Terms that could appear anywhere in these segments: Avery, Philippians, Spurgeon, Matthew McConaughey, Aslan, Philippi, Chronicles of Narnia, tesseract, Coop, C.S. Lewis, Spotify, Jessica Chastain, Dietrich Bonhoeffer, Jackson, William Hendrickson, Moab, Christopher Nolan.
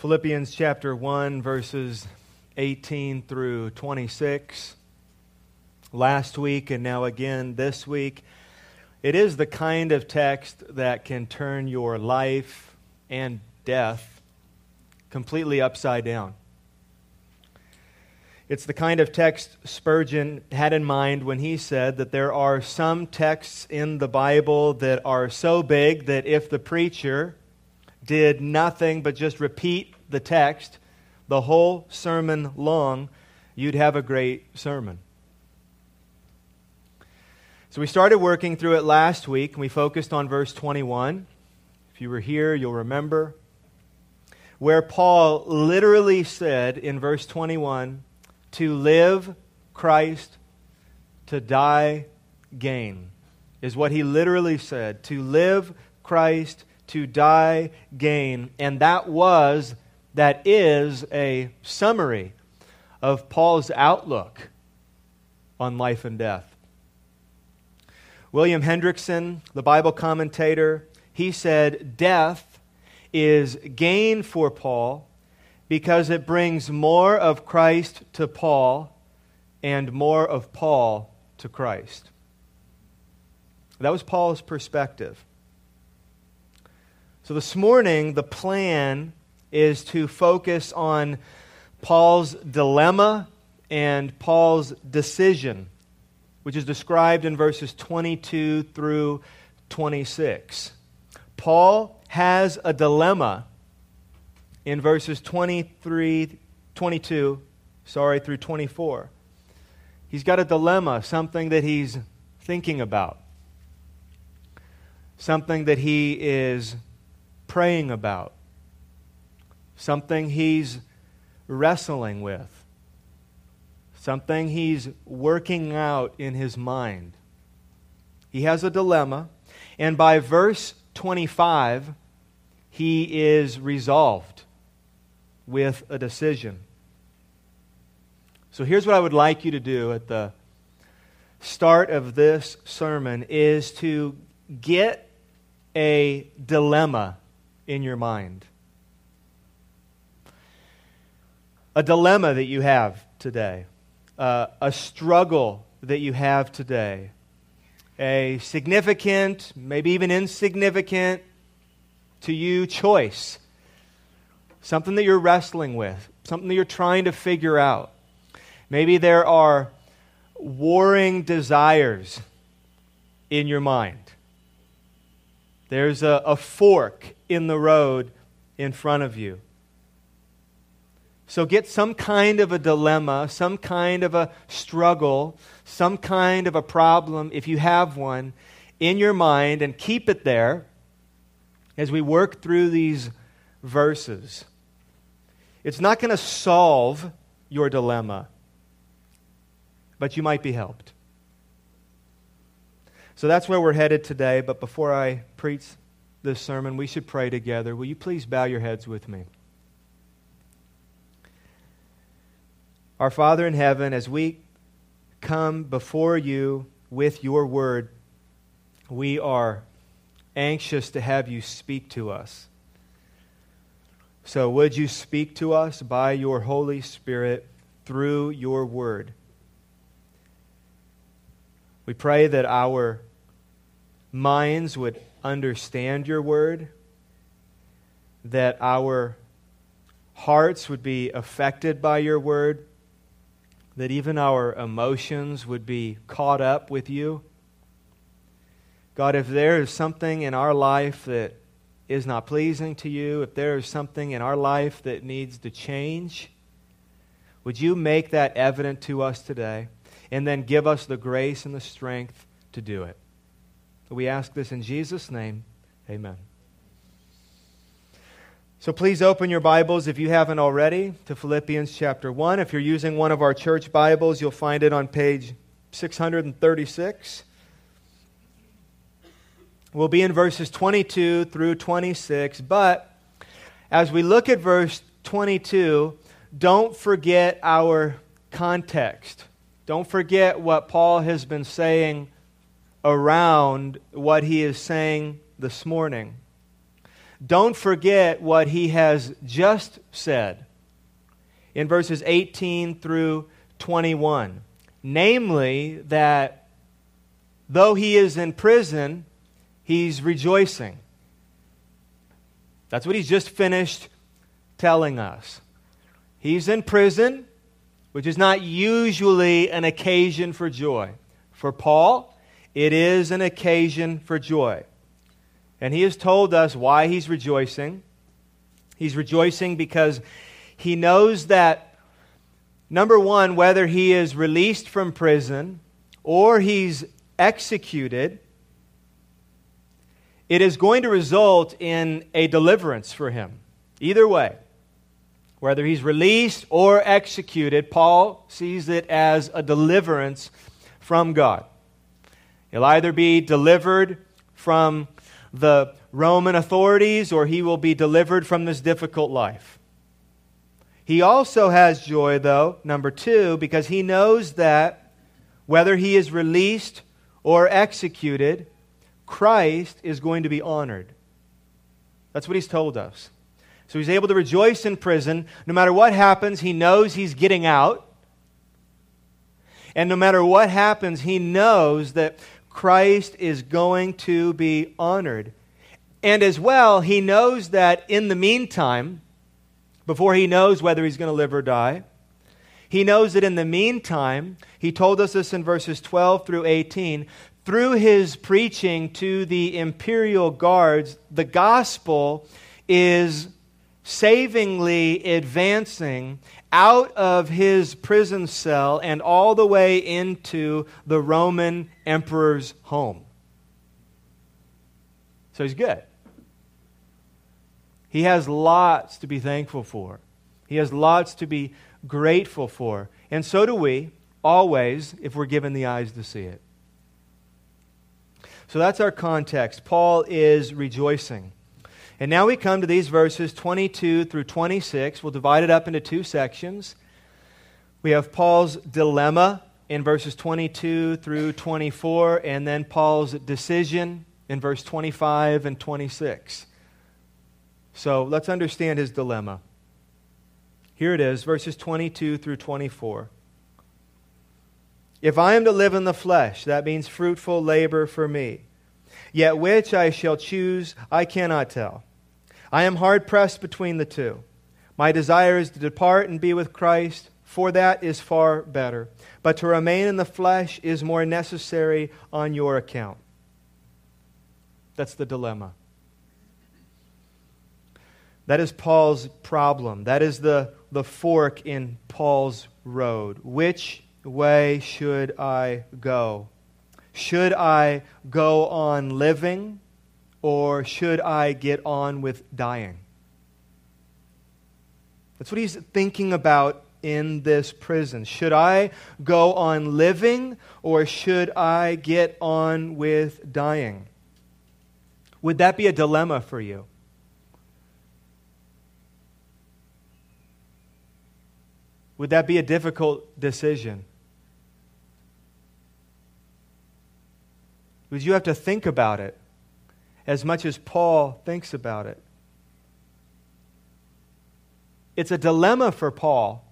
Philippians chapter 1, verses 18 through 26. Last week and now again this week. It is the kind of text that can turn your life and death completely upside down. It's the kind of text Spurgeon had in mind when he said that there are some texts in the Bible that are so big that if the preacher did nothing but just repeat the text the whole sermon long, you'd have a great sermon. So we started working through it last week, and we focused on verse 21. If you were here, you'll remember, where Paul literally said in verse 21, to live, Christ; to die, gain, is what he literally said. To live, Christ; to die, gain. And that is a summary of Paul's outlook on life and death. William Hendrickson, the Bible commentator, he said, death is gain for Paul because it brings more of Christ to Paul and more of Paul to Christ. That was Paul's perspective. So this morning, the plan is to focus on Paul's dilemma and Paul's decision, which is described in verses 22 through 26. Paul has a dilemma in verses 22 through 24. He's got a dilemma, something that he's thinking about, something that he is praying about, something he's wrestling with, something he's working out in his mind. He has a dilemma, and by verse 25, he is resolved with a decision. So here's what I would like you to do at the start of this sermon is to get a dilemma in your mind. A dilemma that you have today, a struggle that you have today, a significant, maybe even insignificant to you choice, something that you're wrestling with, something that you're trying to figure out. Maybe there are warring desires in your mind. There's a fork in the road in front of you. So get some kind of a dilemma, some kind of a struggle, some kind of a problem, if you have one, in your mind, and keep it there as we work through these verses. It's not going to solve your dilemma, but you might be helped. So that's where we're headed today, but before I preach this sermon, we should pray together. Will you please bow your heads with me? Our Father in heaven, as we come before you with your word, we are anxious to have you speak to us. So would you speak to us by your Holy Spirit through your word? We pray that our minds would understand your word, that our hearts would be affected by your word, that even our emotions would be caught up with you. God, if there is something in our life that is not pleasing to you, if there is something in our life that needs to change, would you make that evident to us today and then give us the grace and the strength to do it? We ask this in Jesus' name. Amen. So please open your Bibles, if you haven't already, to Philippians chapter 1. If you're using one of our church Bibles, you'll find it on page 636. We'll be in verses 22 through 26, but as we look at verse 22, don't forget our context. Don't forget what Paul has been saying around what he is saying this morning. Don't forget what he has just said in verses 18 through 21. Namely, that though he is in prison, he's rejoicing. That's what he's just finished telling us. He's in prison, which is not usually an occasion for joy. For Paul, it is an occasion for joy. And he has told us why he's rejoicing. He's rejoicing because he knows that, number one, whether he is released from prison or he's executed, it is going to result in a deliverance for him. Either way, whether he's released or executed, Paul sees it as a deliverance from God. He'll either be delivered from the Roman authorities, or he will be delivered from this difficult life. He also has joy, though, number two, because he knows that whether he is released or executed, Christ is going to be honored. That's what he's told us. So he's able to rejoice in prison. No matter what happens, he knows he's getting out. And no matter what happens, he knows that Christ is going to be honored. And as well, he knows that in the meantime, before he knows whether he's going to live or die, he knows that in the meantime, he told us this in verses 12 through 18, through his preaching to the imperial guards, the gospel is savingly advancing out of his prison cell and all the way into the Roman emperor's home. So he's good. He has lots to be thankful for. He has lots to be grateful for. And so do we, always, if we're given the eyes to see it. So that's our context. Paul is rejoicing. And now we come to these verses 22 through 26. We'll divide it up into two sections. We have Paul's dilemma in verses 22 through 24, and then Paul's decision in verse 25 and 26. So let's understand his dilemma. Here it is, verses 22 through 24. If I am to live in the flesh, that means fruitful labor for me. Yet which I shall choose, I cannot tell. I am hard pressed between the two. My desire is to depart and be with Christ, for that is far better. But to remain in the flesh is more necessary on your account. That's the dilemma. That is Paul's problem. That is the fork in Paul's road. Which way should I go? Should I go on living, or should I get on with dying? That's what he's thinking about in this prison. Should I go on living, or should I get on with dying? Would that be a dilemma for you? Would that be a difficult decision? Would you have to think about it as much as Paul thinks about it? It's a dilemma for Paul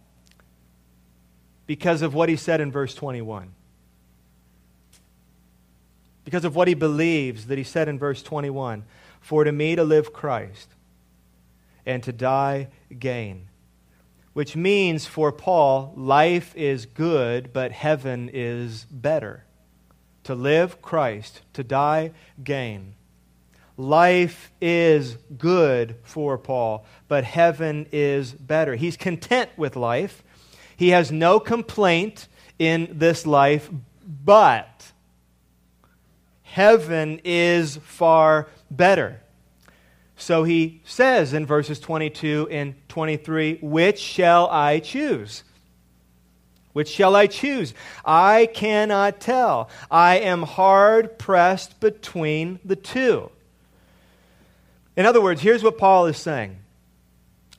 because of what he said in verse 21. Because of what he believes that he said in verse 21. For to me to live Christ and to die gain. Which means for Paul, life is good, but heaven is better. To live, Christ. To die, gain. Life is good for Paul, but heaven is better. He's content with life. He has no complaint in this life, but heaven is far better. So he says in verses 22 and 23, which shall I choose? Which shall I choose? I cannot tell. I am hard pressed between the two. In other words, here's what Paul is saying.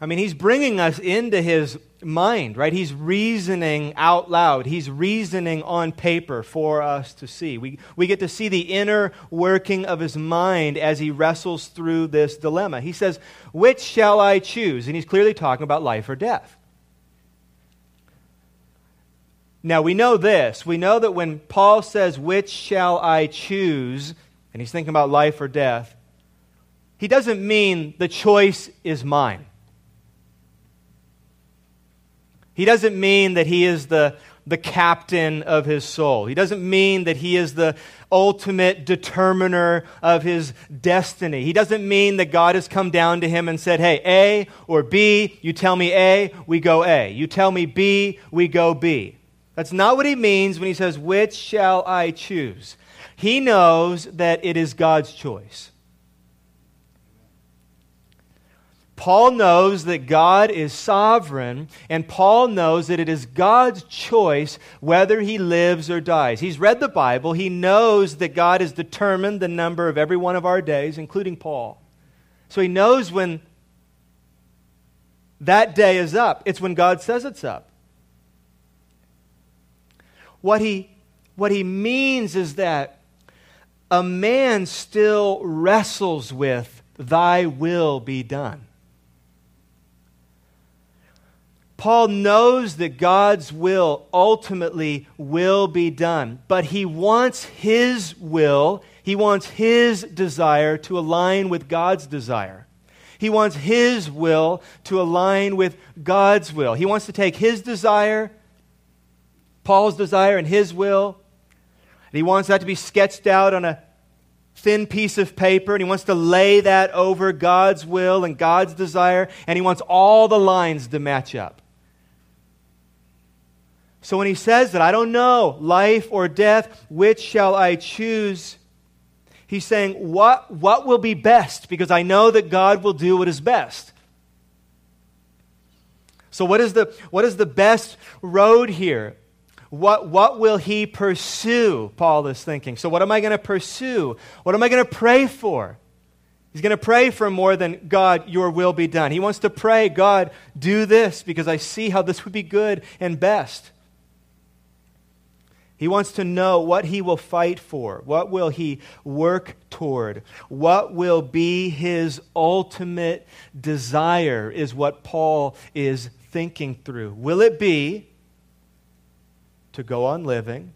I mean, he's bringing us into his mind, right? He's reasoning out loud. He's reasoning on paper for us to see. We get to see the inner working of his mind as he wrestles through this dilemma. He says, "Which shall I choose?" And he's clearly talking about life or death. Now, we know this. We know that when Paul says, "Which shall I choose?" and he's thinking about life or death, he doesn't mean the choice is mine. He doesn't mean that he is the captain of his soul. He doesn't mean that he is the ultimate determiner of his destiny. He doesn't mean that God has come down to him and said, "Hey, A or B, you tell me A, we go A. You tell me B, we go B." That's not what he means when he says, "Which shall I choose?" He knows that it is God's choice. Paul knows that God is sovereign, and Paul knows that it is God's choice whether he lives or dies. He's read the Bible. He knows that God has determined the number of every one of our days, including Paul. So he knows when that day is up. It's when God says it's up. What he means is that a man still wrestles with, "Thy will be done." Paul knows that God's will ultimately will be done, but he wants his will, he wants his desire to align with God's desire. He wants his will to align with God's will. He wants to take his desire, Paul's desire, and his will, and he wants that to be sketched out on a thin piece of paper, and he wants to lay that over God's will and God's desire, and he wants all the lines to match up. So when he says that, "I don't know, life or death, which shall I choose?" he's saying, what will be best? Because I know that God will do what is best. So what is the best road here? What will he pursue, Paul is thinking. So what am I going to pursue? What am I going to pray for? He's going to pray for more than, "God, your will be done." He wants to pray, "God, do this, because I see how this would be good and best." He wants to know what he will fight for. What will he work toward? What will be his ultimate desire is what Paul is thinking through. Will it be to go on living,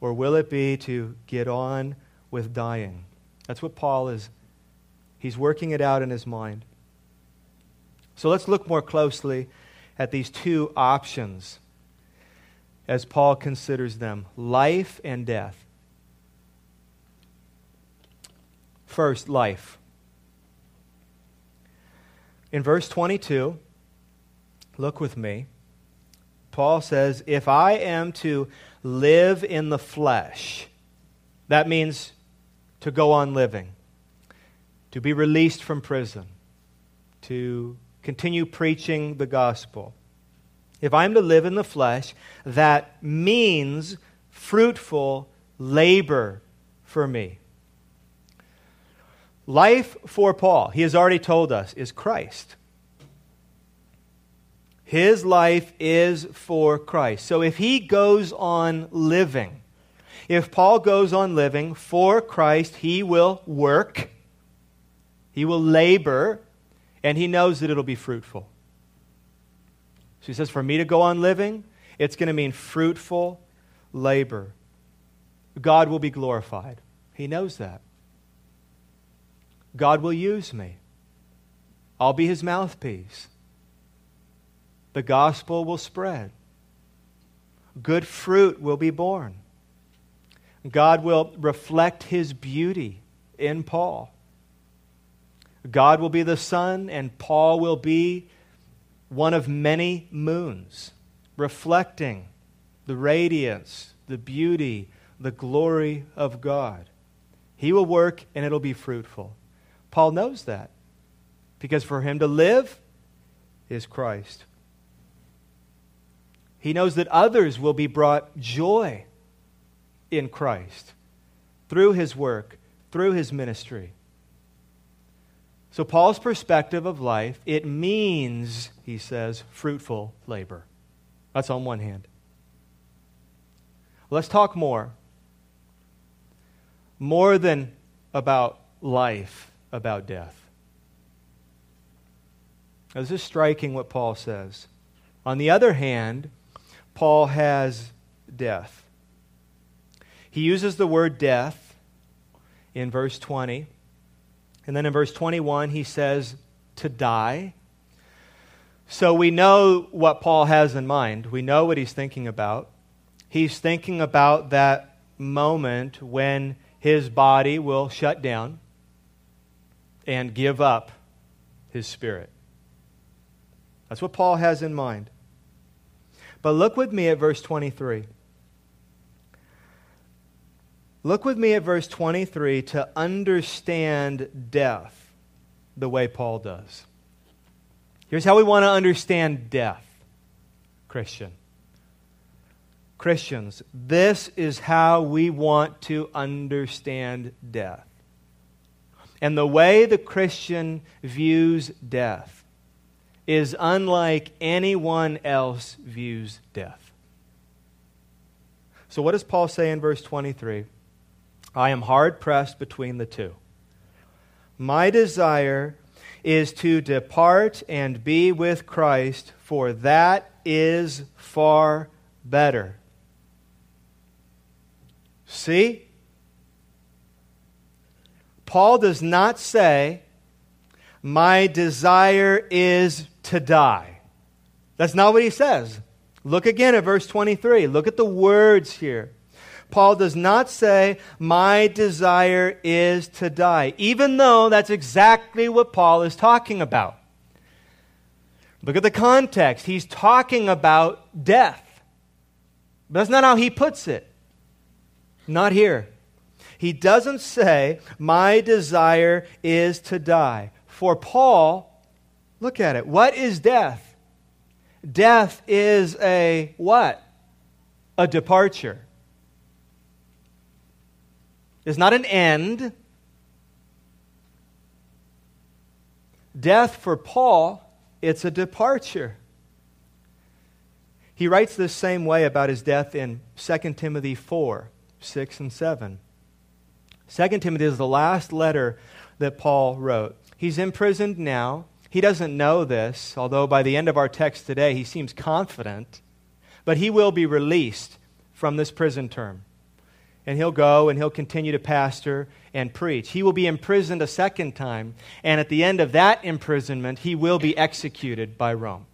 or will it be to get on with dying? That's what Paul is. He's working it out in his mind. So let's look more closely at these two options as Paul considers them, life and death. First, life. In verse 22, look with me. Paul says, if I am to live in the flesh, that means to go on living, to be released from prison, to continue preaching the gospel. If I'm to live in the flesh, that means fruitful labor for me. Life for Paul, he has already told us, is Christ. His life is for Christ. So if he goes on living, if Paul goes on living for Christ, he will work, he will labor, and he knows that it'll be fruitful. So he says, for me to go on living, it's going to mean fruitful labor. God will be glorified. He knows that. God will use me. I'll be his mouthpiece. The gospel will spread. Good fruit will be born. God will reflect his beauty in Paul. God will be the sun, and Paul will be one of many moons, reflecting the radiance, the beauty, the glory of God. He will work, and it'll be fruitful. Paul knows that, because for him to live is Christ. He knows that others will be brought joy in Christ through his work, through his ministry. So Paul's perspective of life, it means, he says, fruitful labor. That's on one hand. Let's talk more than about life, about death. Now, this is striking what Paul says. On the other hand, Paul has death. He uses the word death in verse 20. And then in verse 21, he says, to die. So we know what Paul has in mind. We know what he's thinking about. He's thinking about that moment when his body will shut down and give up his spirit. That's what Paul has in mind. But look with me at verse 23. Look with me at verse 23 to understand death the way Paul does. Here's how we want to understand death, Christians, this is how we want to understand death. And the way the Christian views death is unlike anyone else views death. So what does Paul say in verse 23? I am hard pressed between the two. My desire is to depart and be with Christ, for that is far better. See? Paul does not say, my desire is to die. That's not what he says. Look again at verse 23. Look at the words here. Paul does not say, my desire is to die, even though that's exactly what Paul is talking about. Look at the context. He's talking about death. But that's not how he puts it. Not here. He doesn't say, my desire is to die. For Paul, look at it. What is death? Death is a what? A departure. It's not an end. Death for Paul, it's a departure. He writes this same way about his death in 2 Timothy 4, 6 and 7. 2 Timothy is the last letter that Paul wrote. He's imprisoned now. He doesn't know this, although by the end of our text today, he seems confident. But he will be released from this prison term. And he'll go and he'll continue to pastor and preach. He will be imprisoned a second time. And at the end of that imprisonment, he will be executed by Rome.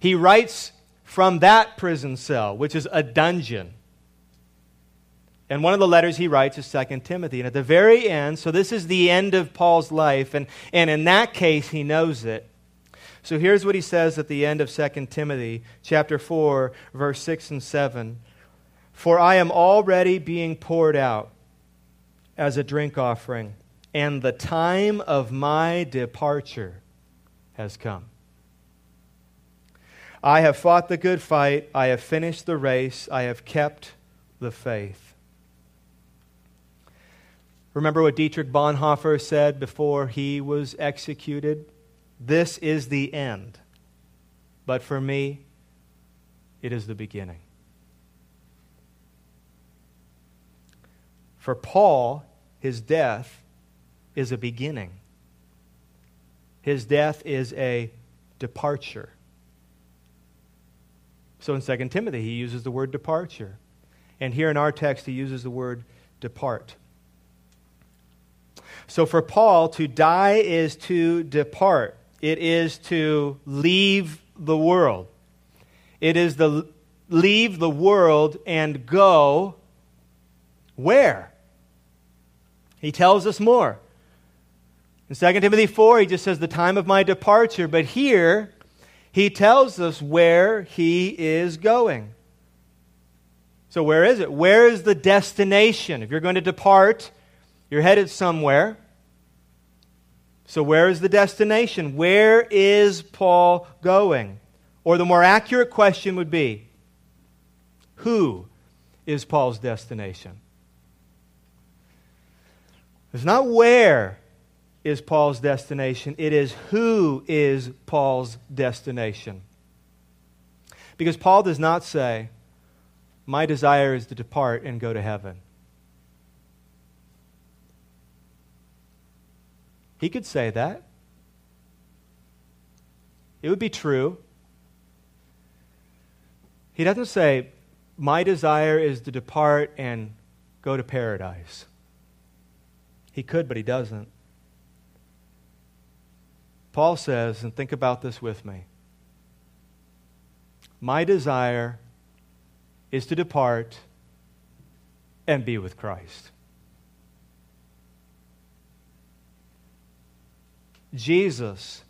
He writes from that prison cell, which is a dungeon. And one of the letters he writes is 2 Timothy. And at the very end, so this is the end of Paul's life. And in that case, he knows it. So here's what he says at the end of 2 Timothy chapter 4, verse 6 and 7. For I am already being poured out as a drink offering, and the time of my departure has come. I have fought the good fight. I have finished the race. I have kept the faith. Remember what Dietrich Bonhoeffer said before he was executed? This is the end, but for me, it is the beginning. For Paul, his death is a beginning. His death is a departure. So in 2 Timothy, he uses the word departure. And here in our text, he uses the word depart. So for Paul, to die is to depart. It is to leave the world. It is to leave the world and go where? He tells us more. In 2 Timothy 4, he just says, the time of my departure. But here, he tells us where he is going. So where is it? Where is the destination? If you're going to depart, you're headed somewhere. So where is the destination? Where is Paul going? Or the more accurate question would be, who is Paul's destination? It's not where is Paul's destination. It is who is Paul's destination. Because Paul does not say, my desire is to depart and go to heaven. He could say that. It would be true. He doesn't say, my desire is to depart and go to paradise. He could, but he doesn't. Paul says, and think about this with me, my desire is to depart and be with Christ. Jesus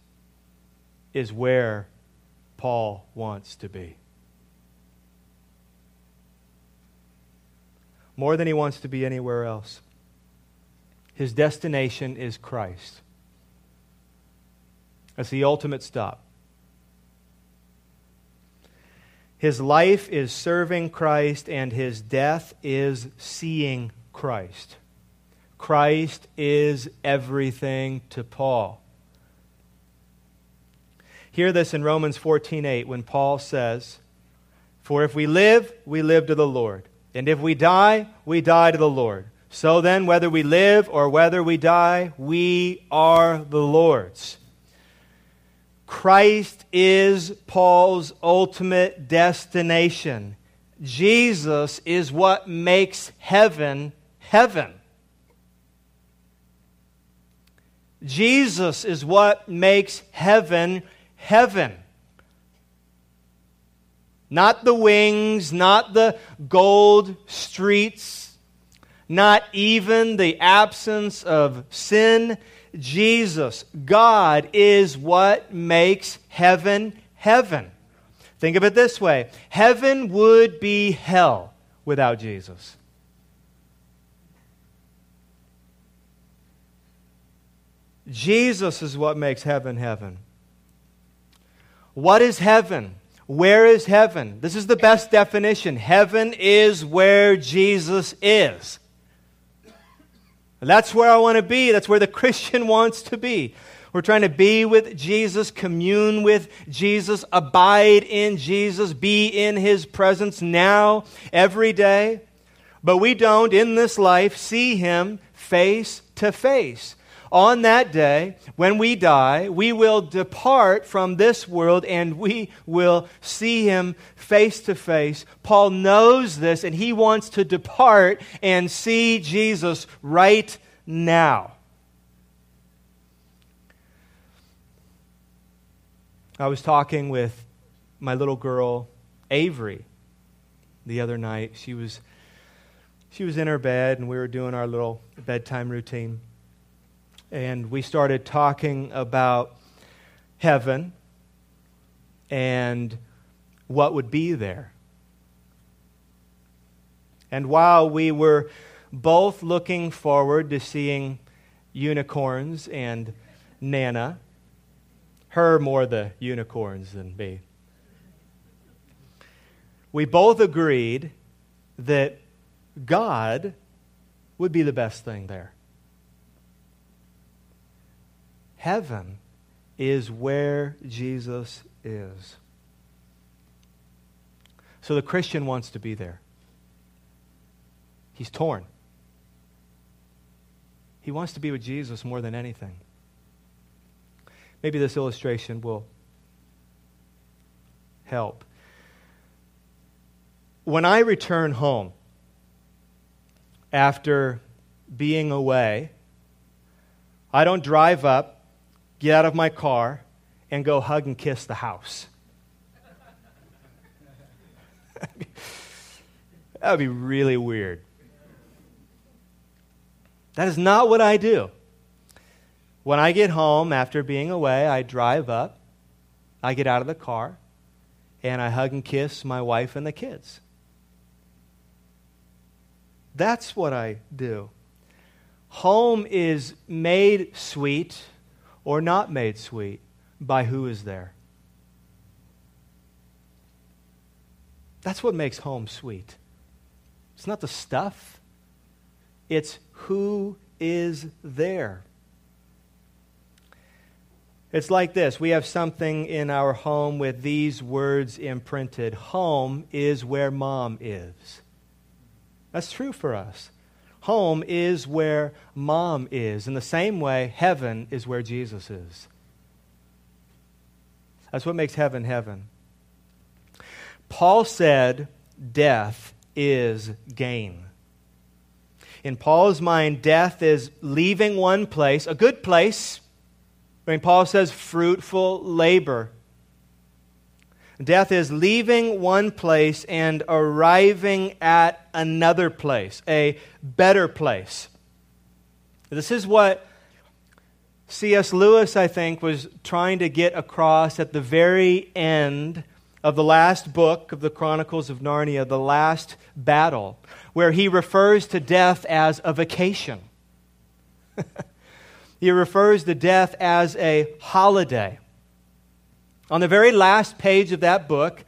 is where Paul wants to be. More than he wants to be anywhere else. His destination is Christ. That's the ultimate stop. His life is serving Christ, and his death is seeing Christ. Christ is everything to Paul. Hear this in Romans 14:8 when Paul says, "For if we live, we live to the Lord. And if we die, we die to the Lord. So then, whether we live or whether we die, we are the Lord's." Christ is Paul's ultimate destination. Jesus is what makes heaven, heaven. Jesus is what makes heaven, heaven. Not the wings, not the gold streets, not even the absence of sin. Jesus, God, is what makes heaven, heaven. Think of it this way. Heaven would be hell without Jesus. Jesus is what makes heaven, heaven. What is heaven? Where is heaven? This is the best definition. Heaven is where Jesus is. That's where I want to be. That's where the Christian wants to be. We're trying to be with Jesus, commune with Jesus, abide in Jesus, be in His presence now, every day. But we don't, in this life, see Him face to face. On that day, when we die, we will depart from this world and we will see Him face to face. Paul knows this and he wants to depart and see Jesus right now. I was talking with my little girl, Avery, the other night. She was in her bed and we were doing our little bedtime routine. And we started talking about heaven and what would be there. And while we were both looking forward to seeing unicorns and Nana, her more the unicorns than me, we both agreed that God would be the best thing there. Heaven is where Jesus is. So the Christian wants to be there. He's torn. He wants to be with Jesus more than anything. Maybe this illustration will help. When I return home after being away, I don't drive up, get out of my car, and go hug and kiss the house. That would be really weird. That is not what I do. When I get home after being away, I drive up, I get out of the car, and I hug and kiss my wife and the kids. That's what I do. Home is made sweet or not made sweet by who is there. That's what makes home sweet. It's not the stuff. It's who is there. It's like this. We have something in our home with these words imprinted. Home is where mom is. That's true for us. Home is where mom is. In the same way, heaven is where Jesus is. That's what makes heaven heaven. Paul said death is gain. In Paul's mind, death is leaving one place, a good place. I mean, Paul says fruitful labor. Death is leaving one place and arriving at another place, a better place. This is what C.S. Lewis, I think, was trying to get across at the very end of the last book of the Chronicles of Narnia, The Last Battle, where he refers to death as a vacation. He refers to death as a holiday. On the very last page of that book,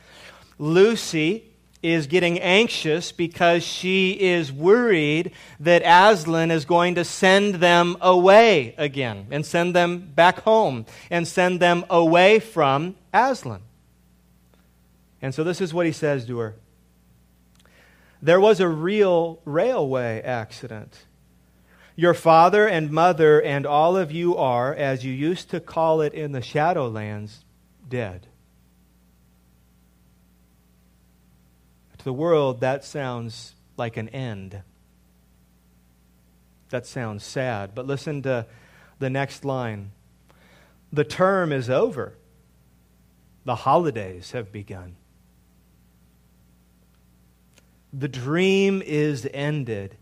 Lucy is getting anxious because she is worried that Aslan is going to send them away again and send them back home and send them away from Aslan. And so this is what he says to her. There was a real railway accident. Your father and mother and all of you are, as you used to call it in the Shadowlands, dead. To the world, that sounds like an end. That sounds sad. But listen to the next line. The term is over. The holidays have begun. The dream is ended.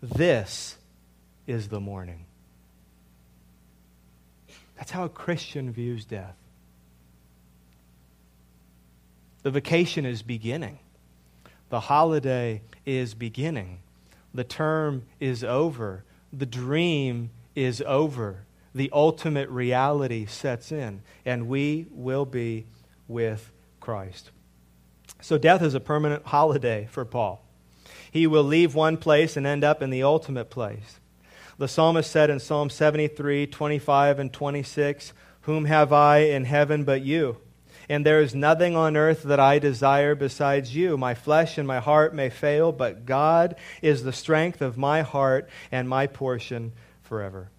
This is the morning. That's how a Christian views death. The vacation is beginning. The holiday is beginning. The term is over. The dream is over. The ultimate reality sets in, and we will be with Christ. So death is a permanent holiday for Paul. He will leave one place and end up in the ultimate place. The psalmist said in Psalm 73, 25 and 26, "Whom have I in heaven but you? And there is nothing on earth that I desire besides you. My flesh and my heart may fail, but God is the strength of my heart and my portion forever."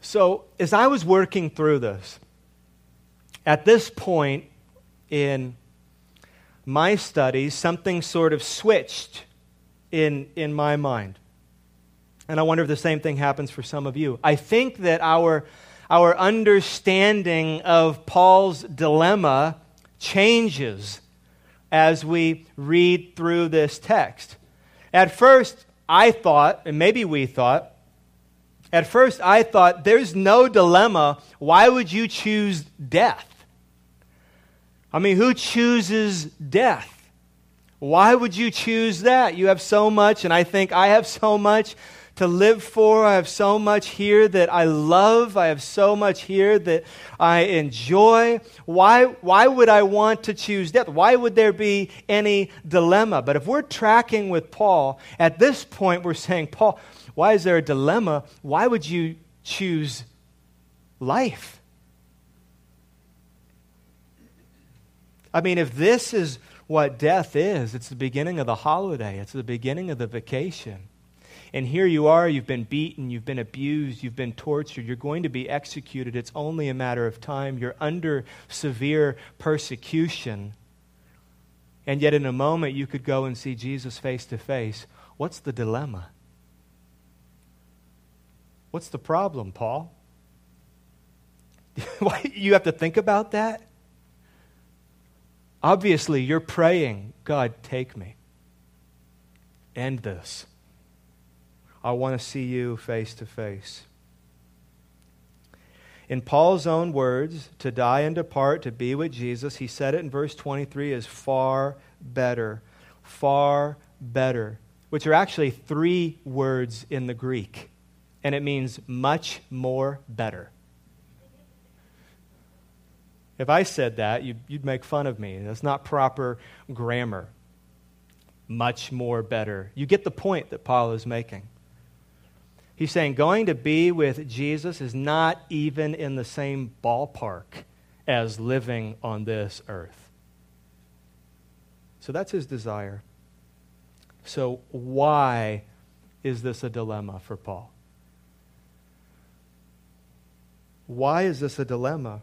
So, as I was working through this, at this point in my studies, something sort of switched in my mind. And I wonder if the same thing happens for some of you. I think that our understanding of Paul's dilemma changes as we read through this text. At first, I thought, and maybe we thought, at first, I thought, there's no dilemma. Why would you choose death? I mean, who chooses death? Why would you choose that? You have so much, and I think I have so much to live for. I have so much here that I love. I have so much here that I enjoy. Why would I want to choose death? Why would there be any dilemma? But if we're tracking with Paul, at this point we're saying, Paul, why is there a dilemma? Why would you choose life? I mean, if this is what death is, it's the beginning of the holiday. It's the beginning of the vacation. And here you are, you've been beaten, you've been abused, you've been tortured, you're going to be executed. It's only a matter of time. You're under severe persecution. And yet in a moment you could go and see Jesus face to face. What's the dilemma? What's the problem, Paul? Why you have to think about that? Obviously, you're praying, God, take me. End this. I want to see you face to face. In Paul's own words, to die and depart, to be with Jesus, he said it in verse 23, is far better, which are actually three words in the Greek. And it means much more better. If I said that, you'd make fun of me. That's not proper grammar. Much more better. You get the point that Paul is making. He's saying going to be with Jesus is not even in the same ballpark as living on this earth. So that's his desire. So why is this a dilemma for Paul? Why is this a dilemma?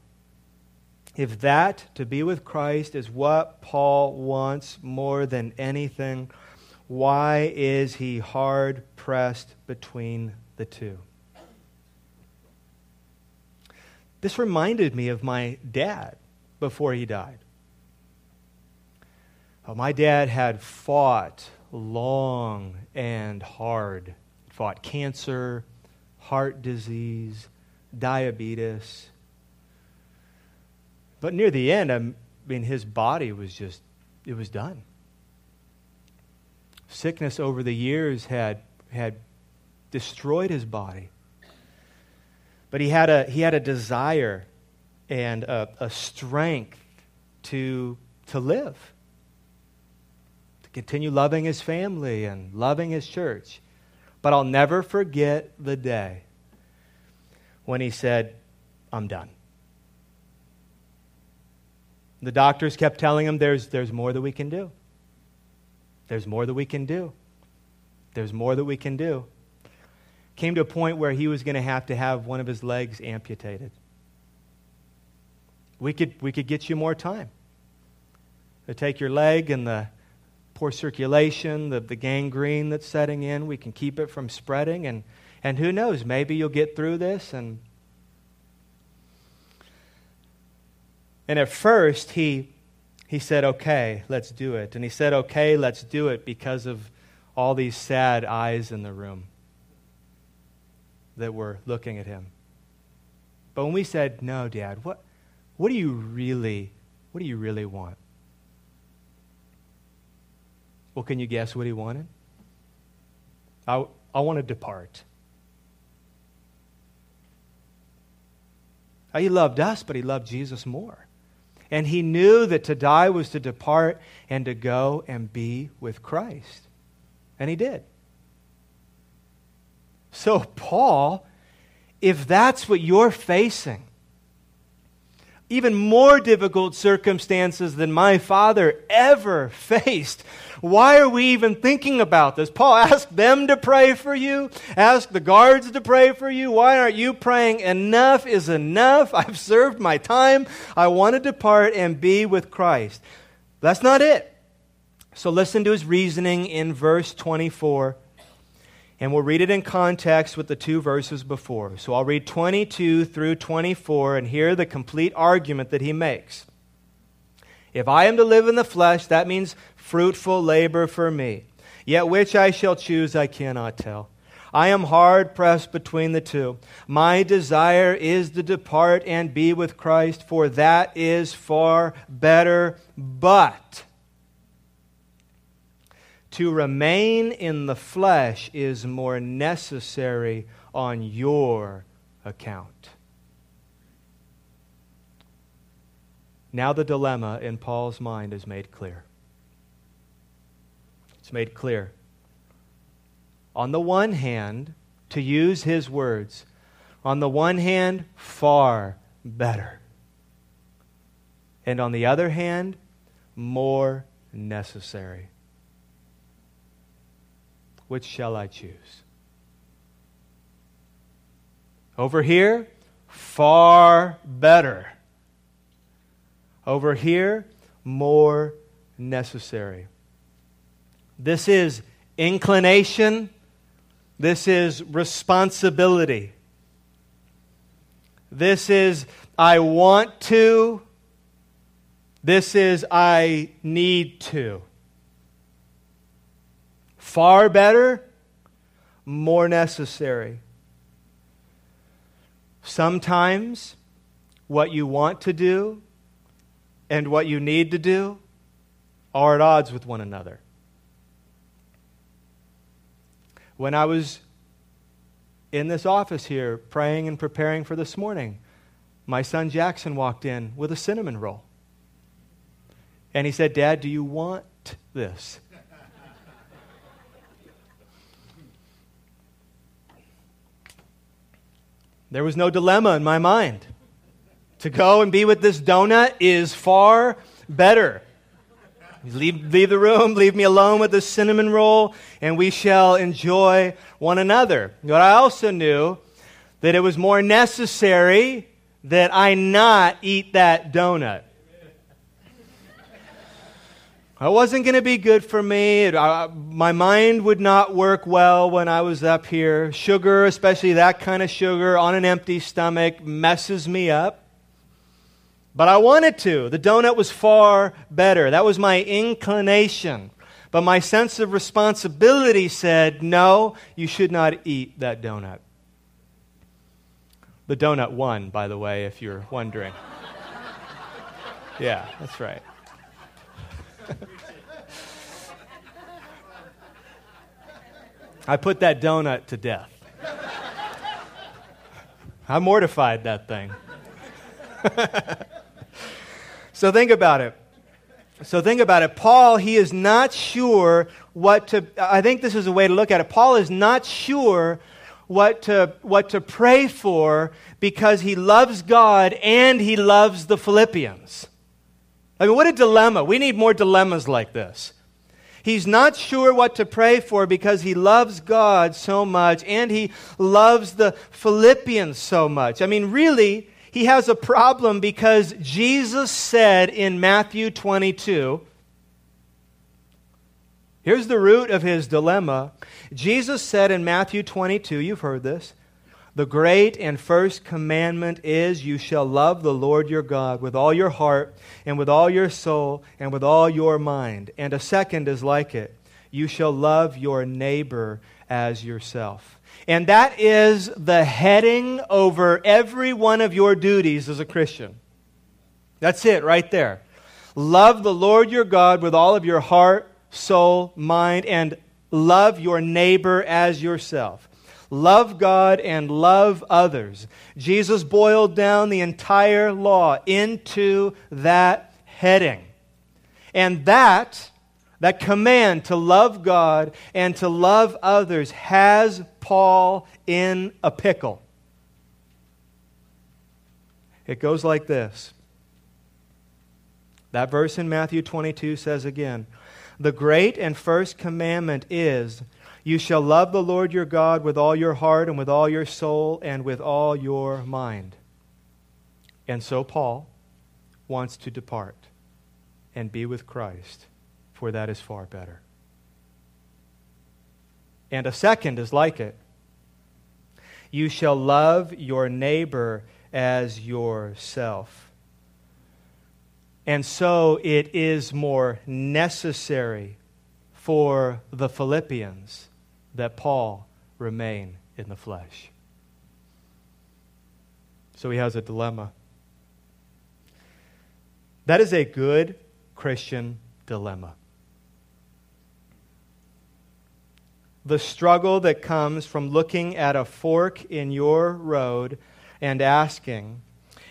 If that, to be with Christ, is what Paul wants more than anything, why is he hard-pressed between the two? This reminded me of my dad before he died. My dad had fought long and hard. He fought cancer, heart disease, diabetes. But near the end, his body was just, it was done. Sickness over the years had destroyed his body. But he had a desire and a strength to live, to continue loving his family and loving his church. But I'll never forget the day when he said, "I'm done." The doctors kept telling him, there's more that we can do. There's more that we can do. There's more that we can do. Came to a point where he was going to have one of his legs amputated. We could get you more time. They take your leg and the poor circulation, the gangrene that's setting in, we can keep it from spreading. And who knows, maybe you'll get through this. And at first, he said, "Okay, let's do it." And he said, "Okay, let's do it," because of all these sad eyes in the room that were looking at him. But when we said, "No, Dad, what do you really want?" Well, can you guess what he wanted? I want to depart. He loved us, but he loved Jesus more. And he knew that to die was to depart and to go and be with Christ. And he did. So Paul, if that's what you're facing, even more difficult circumstances than my father ever faced, why are we even thinking about this? Paul, ask them to pray for you. Ask the guards to pray for you. Why aren't you praying? Enough is enough. I've served my time. I want to depart and be with Christ. That's not it. So listen to his reasoning in verse 24. And we'll read it in context with the two verses before. So I'll read 22 through 24 and hear the complete argument that he makes. If I am to live in the flesh, that means fruitful labor for me. Yet which I shall choose, I cannot tell. I am hard pressed between the two. My desire is to depart and be with Christ, for that is far better. But to remain in the flesh is more necessary on your account. Now the dilemma in Paul's mind is made clear. It's made clear. On the one hand, to use his words, on the one hand, far better. And on the other hand, more necessary. Which shall I choose? Over here, far better. Over here, more necessary. This is inclination. This is responsibility. This is I want to. This is I need to. Far better, more necessary. Sometimes what you want to do and what you need to do are at odds with one another. When I was in this office here praying and preparing for this morning, my son Jackson walked in with a cinnamon roll. And he said, "Dad, do you want this?" There was no dilemma in my mind. To go and be with this donut is far better. Leave the room, leave me alone with the cinnamon roll, and we shall enjoy one another. But I also knew that it was more necessary that I not eat that donut. It wasn't going to be good for me. My mind would not work well when I was up here. Sugar, especially that kind of sugar, on an empty stomach messes me up. But I wanted to. The donut was far better. That was my inclination. But my sense of responsibility said, no, you should not eat that donut. The donut won, by the way, if you're wondering. Yeah, that's right. I put that donut to death. I mortified that thing. So think about it. Paul, he is not sure what to, I think this is a way to look at it. Paul is not sure what to pray for because he loves God and he loves the Philippians. I mean, what a dilemma. We need more dilemmas like this. He's not sure what to pray for because he loves God so much and he loves the Philippians so much. I mean, really, he has a problem because Jesus said in Matthew 22, here's the root of his dilemma. Jesus said in Matthew 22, you've heard this, the great and first commandment is you shall love the Lord your God with all your heart and with all your soul and with all your mind. And a second is like it. You shall love your neighbor as yourself. And that is the heading over every one of your duties as a Christian. That's it right there. Love the Lord your God with all of your heart, soul, mind, and love your neighbor as yourself. Love God and love others. Jesus boiled down the entire law into that heading. And that command to love God and to love others has Paul in a pickle. It goes like this. That verse in Matthew 22 says again, the great and first commandment is, you shall love the Lord your God with all your heart and with all your soul and with all your mind. And so Paul wants to depart and be with Christ, for that is far better. And a second is like it. You shall love your neighbor as yourself. And so it is more necessary for the Philippians that Paul remain in the flesh. So he has a dilemma. That is a good Christian dilemma. The struggle that comes from looking at a fork in your road and asking,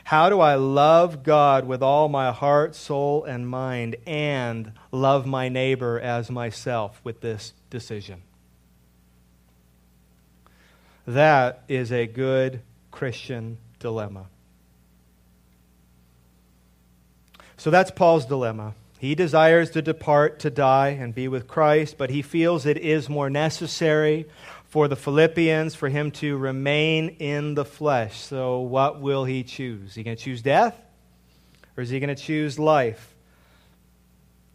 how do I love God with all my heart, soul, and mind, and love my neighbor as myself with this decision? That is a good Christian dilemma. So that's Paul's dilemma. He desires to depart, to die, and be with Christ, but he feels it is more necessary for the Philippians for him to remain in the flesh. So what will he choose? Is he going to choose death? Or is he going to choose life?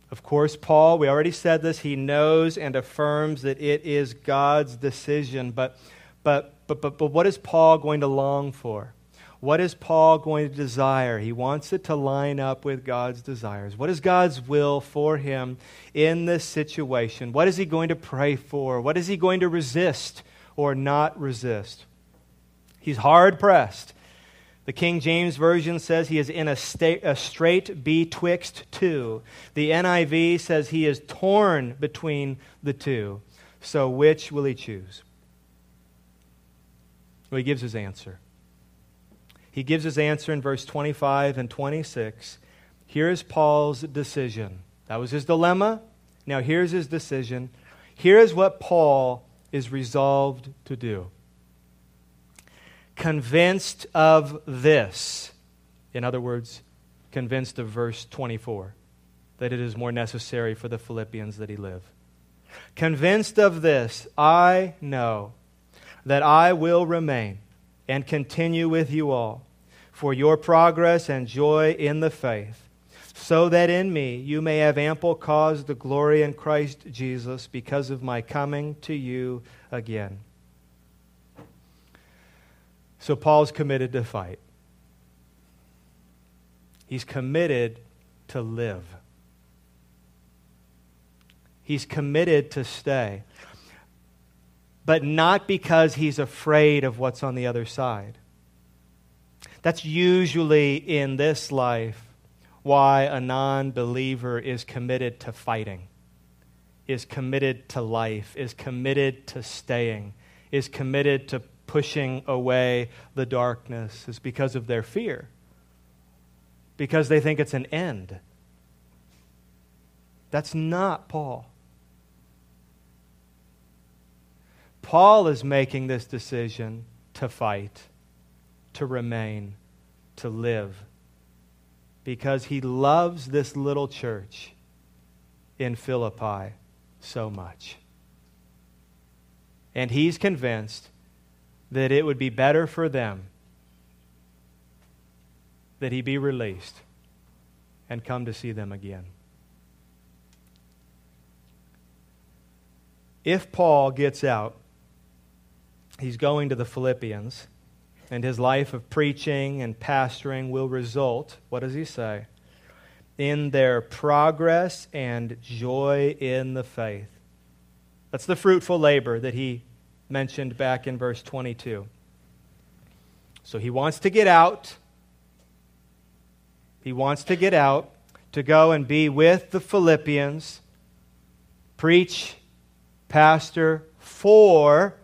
Of course, Paul, we already said this, he knows and affirms that it is God's decision. But what is Paul going to long for? What is Paul going to desire? He wants it to line up with God's desires. What is God's will for him in this situation? What is he going to pray for? What is he going to resist or not resist? He's hard-pressed. The King James Version says he is in a strait betwixt two. The NIV says he is torn between the two. So which will he choose? Well, he gives his answer. He gives his answer in verse 25 and 26. Here's Paul's decision. That was his dilemma. Now here's his decision. Here's what Paul is resolved to do. convinced of this. In other words, convinced of verse 24, that it is more necessary for the Philippians that he live. Convinced of this, I know that I will remain and continue with you all for your progress and joy in the faith, so that in me you may have ample cause to glory in Christ Jesus because of my coming to you again. So Paul's committed to fight. He's committed to live. He's committed to stay. But not because he's afraid of what's on the other side. That's usually in this life why a non-believer is committed to fighting, is committed to life, is committed to staying, is committed to pushing away the darkness, is because of their fear. Because they think it's an end. That's not Paul. Paul is making this decision to fight, to remain, to live, because he loves this little church in Philippi so much. And he's convinced that it would be better for them that he be released and come to see them again. If Paul gets out, he's going to the Philippians, and his life of preaching and pastoring will result, what does he say? In their progress and joy in the faith. That's the fruitful labor that he mentioned back in verse 22. So he wants to get out. He wants to get out to go and be with the Philippians, preach, pastor, for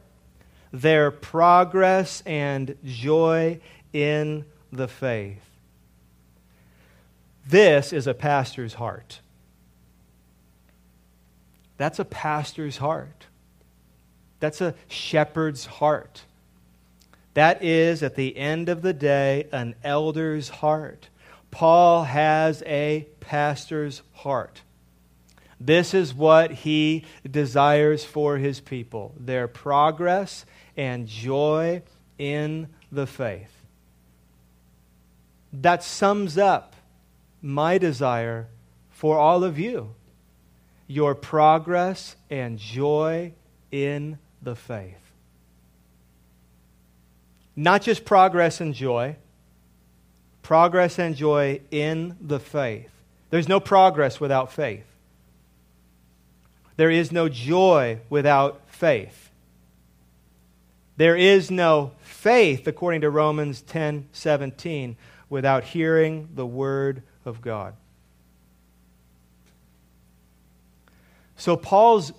their progress and joy in the faith. This is a pastor's heart. That's a pastor's heart. That's a shepherd's heart. That is, at the end of the day, an elder's heart. Paul has a pastor's heart. This is what he desires for his people, their progress and joy in the faith. That sums up my desire for all of you, your progress and joy in the faith. Not just progress and joy, progress and joy in the faith. There's no progress without faith. There is no joy without faith. There is no faith, according to Romans 10:17, without hearing the word of God. So Paul's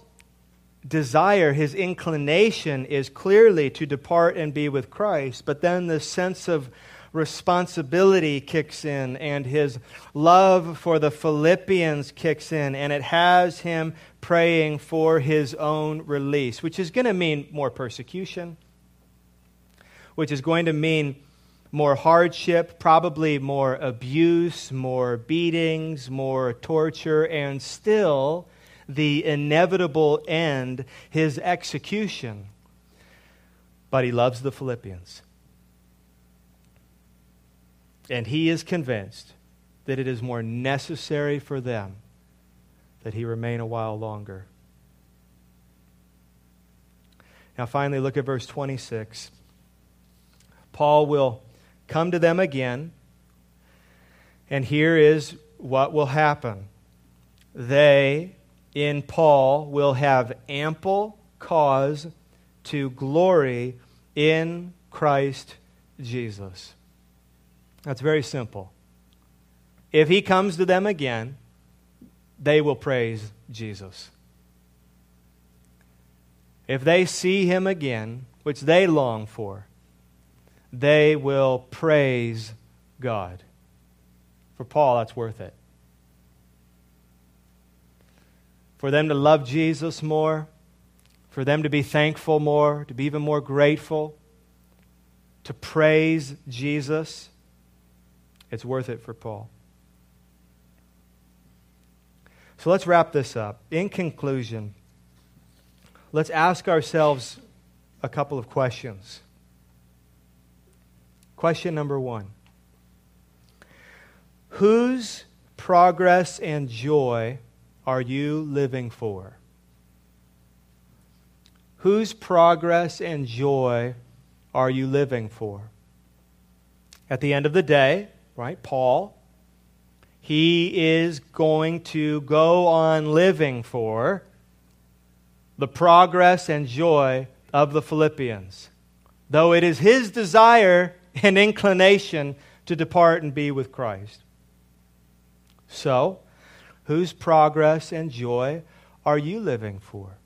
desire, his inclination, is clearly to depart and be with Christ, but then the sense of responsibility kicks in, and his love for the Philippians kicks in, and it has him praying for his own release, which is going to mean more persecution, which is going to mean more hardship, probably more abuse, more beatings, more torture, and still the inevitable end, his execution. But he loves the Philippians. And he is convinced that it is more necessary for them that he remain a while longer. Now finally, look at verse 26. Paul will come to them again, and here is what will happen. They, in Paul, will have ample cause to glory in Christ Jesus. That's very simple. If he comes to them again, they will praise Jesus. If they see him again, which they long for, they will praise God. For Paul, that's worth it. For them to love Jesus more, for them to be thankful more, to be even more grateful, to praise Jesus, it's worth it for Paul. So let's wrap this up. In conclusion, let's ask ourselves a couple of questions. Question number one. Whose progress and joy are you living for? Whose progress and joy are you living for? At the end of the day, right, Paul, he is going to go on living for the progress and joy of the Philippians, though it is his desire and inclination to depart and be with Christ. So, whose progress and joy are you living for?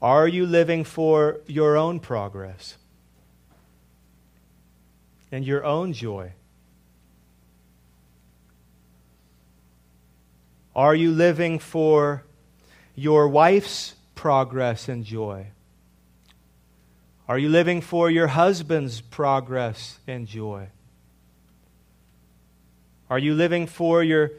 Are you living for your own progress and your own joy? Are you living for your wife's progress and joy? Are you living for your husband's progress and joy? Are you living for your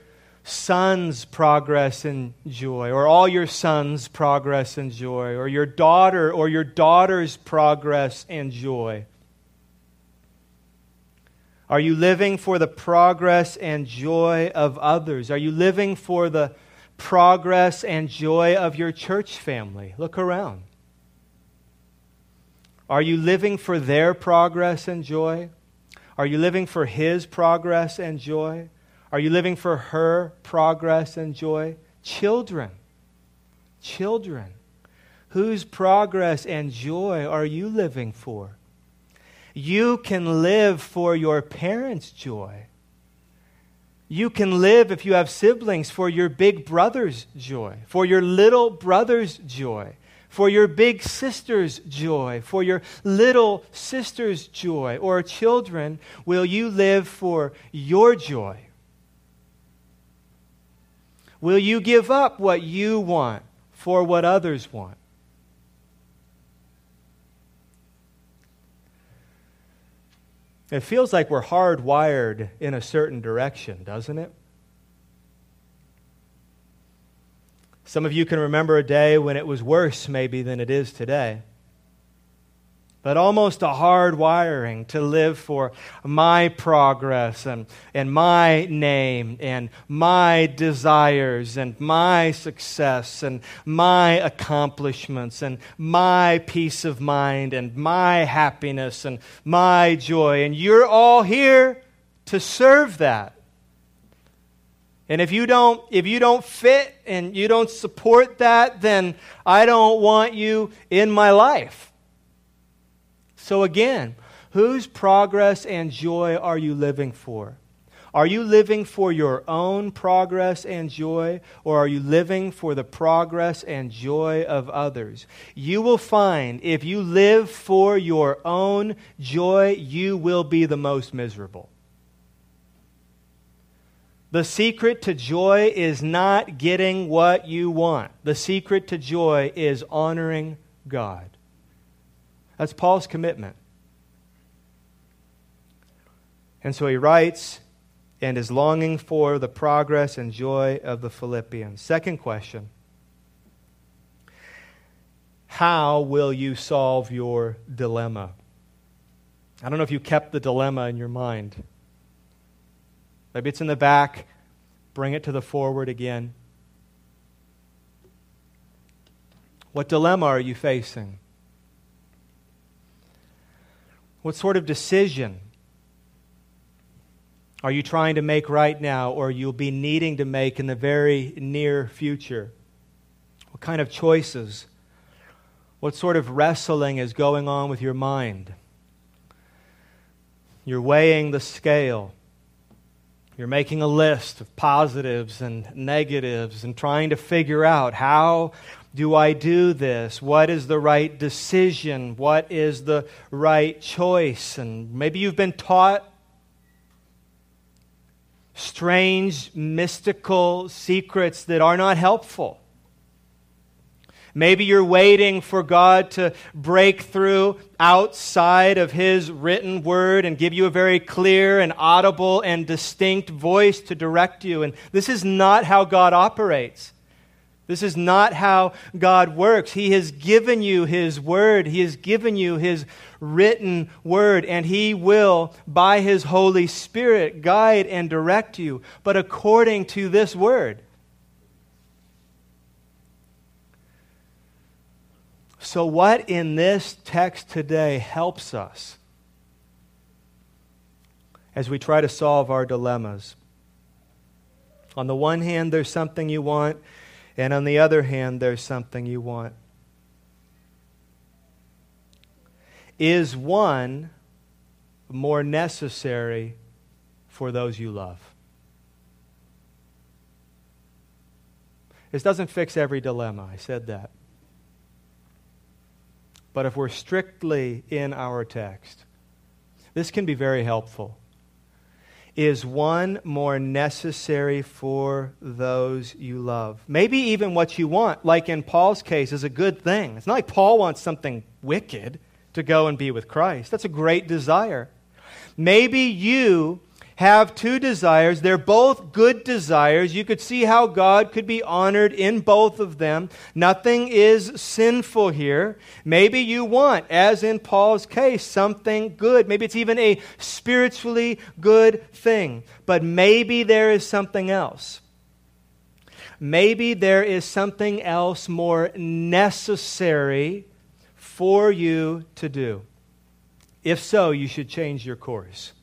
son's progress and joy, or all your sons' progress and joy, or your daughter or your daughter's progress and joy? Are you living for the progress and joy of others? Are you living for the progress and joy of your church family? Look around. Are you living for their progress and joy? Are you living for his progress and joy? Are you living for her progress and joy? Children, whose progress and joy are you living for? You can live for your parents' joy. You can live, if you have siblings, for your big brother's joy, for your little brother's joy, for your big sister's joy, for your little sister's joy. Or children, will you live for your joy? Will you give up what you want for what others want? It feels like we're hardwired in a certain direction, doesn't it? Some of you can remember a day when it was worse maybe than it is today. But almost a hard wiring to live for my progress and my name and my desires and my success and my accomplishments and my peace of mind and my happiness and my joy. And you're all here to serve that. And if you don't fit and you don't support that, then I don't want you in my life. So again, whose progress and joy are you living for? Are you living for your own progress and joy, or are you living for the progress and joy of others? You will find if you live for your own joy, you will be the most miserable. The secret to joy is not getting what you want. The secret to joy is honoring God. That's Paul's commitment. And so he writes, and is longing for the progress and joy of the Philippians. Second question. How will you solve your dilemma? I don't know if you kept the dilemma in your mind. Maybe it's in the back. Bring it to the forward again. What dilemma are you facing? What sort of decision are you trying to make right now, or you'll be needing to make in the very near future? What kind of choices? What sort of wrestling is going on with your mind? You're weighing the scale. You're making a list of positives and negatives and trying to figure out, how do I do this? What is the right decision? What is the right choice? And maybe you've been taught strange, mystical secrets that are not helpful. Maybe you're waiting for God to break through outside of His written word and give you a very clear and audible and distinct voice to direct you. And this is not how God operates. This is not how God works. He has given you His word. He has given you His written word, and He will, by His Holy Spirit, guide and direct you, but according to this word. So what in this text today helps us as we try to solve our dilemmas? On the one hand, there's something you want, and on the other hand, there's something you want. Is one more necessary for those you love? This doesn't fix every dilemma, I said that. But if we're strictly in our text, this can be very helpful. Is one more necessary for those you love? Maybe even what you want, like in Paul's case, is a good thing. It's not like Paul wants something wicked to go and be with Christ. That's a great desire. Maybe you have two desires. They're both good desires. You could see how God could be honored in both of them. Nothing is sinful here. Maybe you want, as in Paul's case, something good. Maybe it's even a spiritually good thing. But maybe there is something else. Maybe there is something else more necessary for you to do. If so, you should change your course.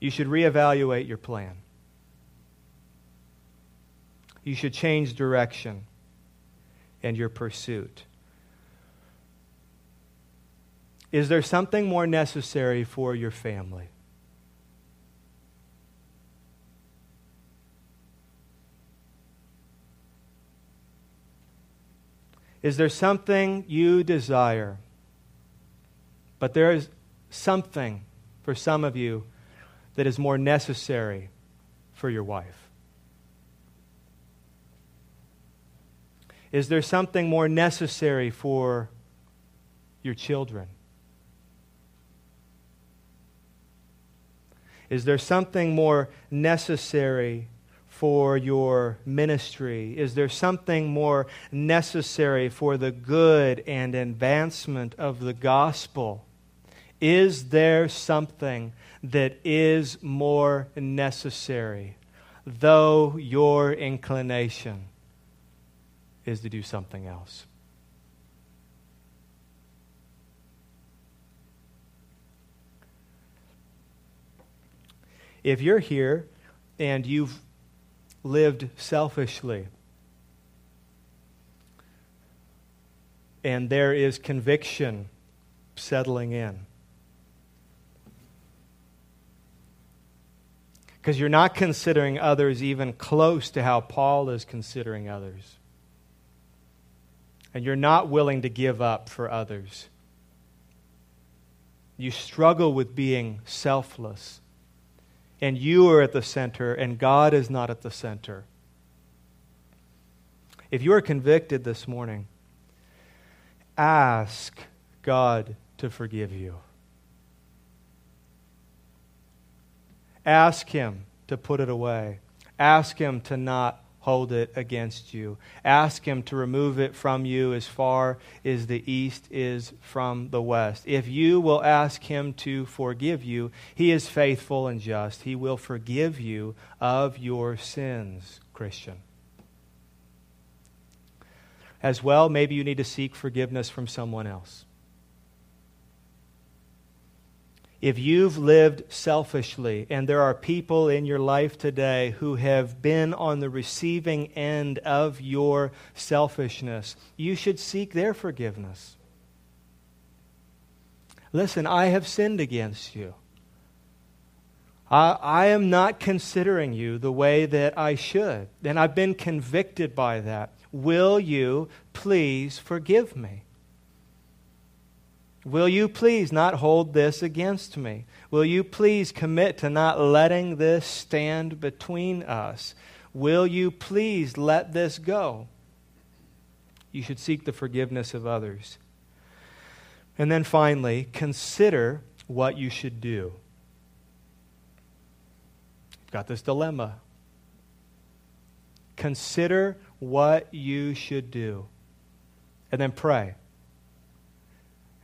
You should reevaluate your plan. You should change direction and your pursuit. Is there something more necessary for your family? Is there something you desire? But there is something for some of you that is more necessary for your wife? Is there something more necessary for your children? Is there something more necessary for your ministry? Is there something more necessary for the good and advancement of the gospel? Is there something that is more necessary, though your inclination is to do something else? If you're here and you've lived selfishly, and there is conviction settling in, because you're not considering others even close to how Paul is considering others, and you're not willing to give up for others. You struggle with being selfless, and you are at the center, and God is not at the center. If you are convicted this morning, ask God to forgive you. Ask Him to put it away. Ask Him to not hold it against you. Ask Him to remove it from you as far as the east is from the west. If you will ask Him to forgive you, He is faithful and just. He will forgive you of your sins, Christian. As well, maybe you need to seek forgiveness from someone else. If you've lived selfishly, and there are people in your life today who have been on the receiving end of your selfishness, you should seek their forgiveness. Listen, I have sinned against you. I am not considering you the way that I should, and I've been convicted by that. Will you please forgive me? Will you please not hold this against me? Will you please commit to not letting this stand between us? Will you please let this go? You should seek the forgiveness of others. And then finally, consider what you should do. You've got this dilemma. Consider what you should do. And then pray.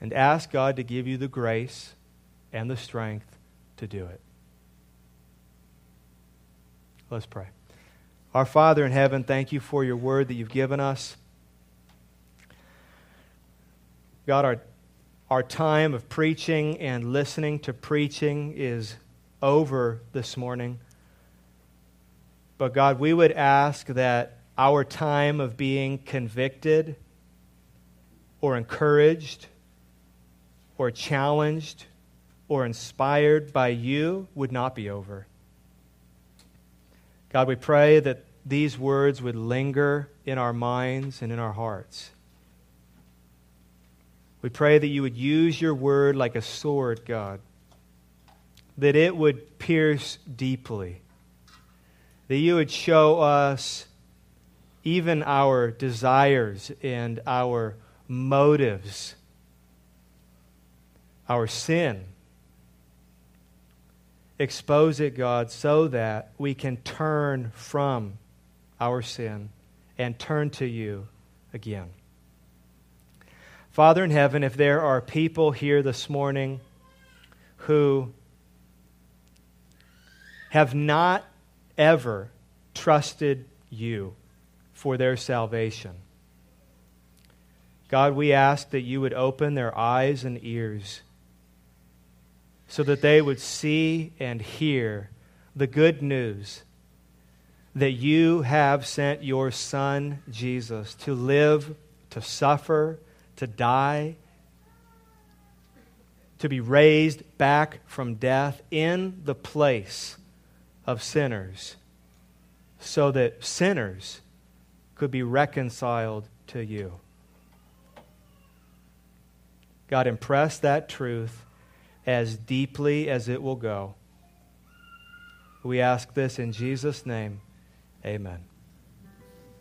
And ask God to give you the grace and the strength to do it. Let's pray. Our Father in heaven, thank you for your word that you've given us. God, our time of preaching and listening to preaching is over this morning. But God, we would ask that our time of being convicted or encouraged or challenged or inspired by you would not be over. God, we pray that these words would linger in our minds and in our hearts. We pray that you would use your word like a sword, God, that it would pierce deeply, that you would show us even our desires and our motives, our sin. Expose it, God, so that we can turn from our sin and turn to you again. Father in heaven, if there are people here this morning who have not ever trusted you for their salvation, God, we ask that you would open their eyes and ears so that they would see and hear the good news that you have sent your Son, Jesus, to live, to suffer, to die, to be raised back from death in the place of sinners, so that sinners could be reconciled to you. God, impress that truth as deeply as it will go. We ask this in Jesus' name. Amen.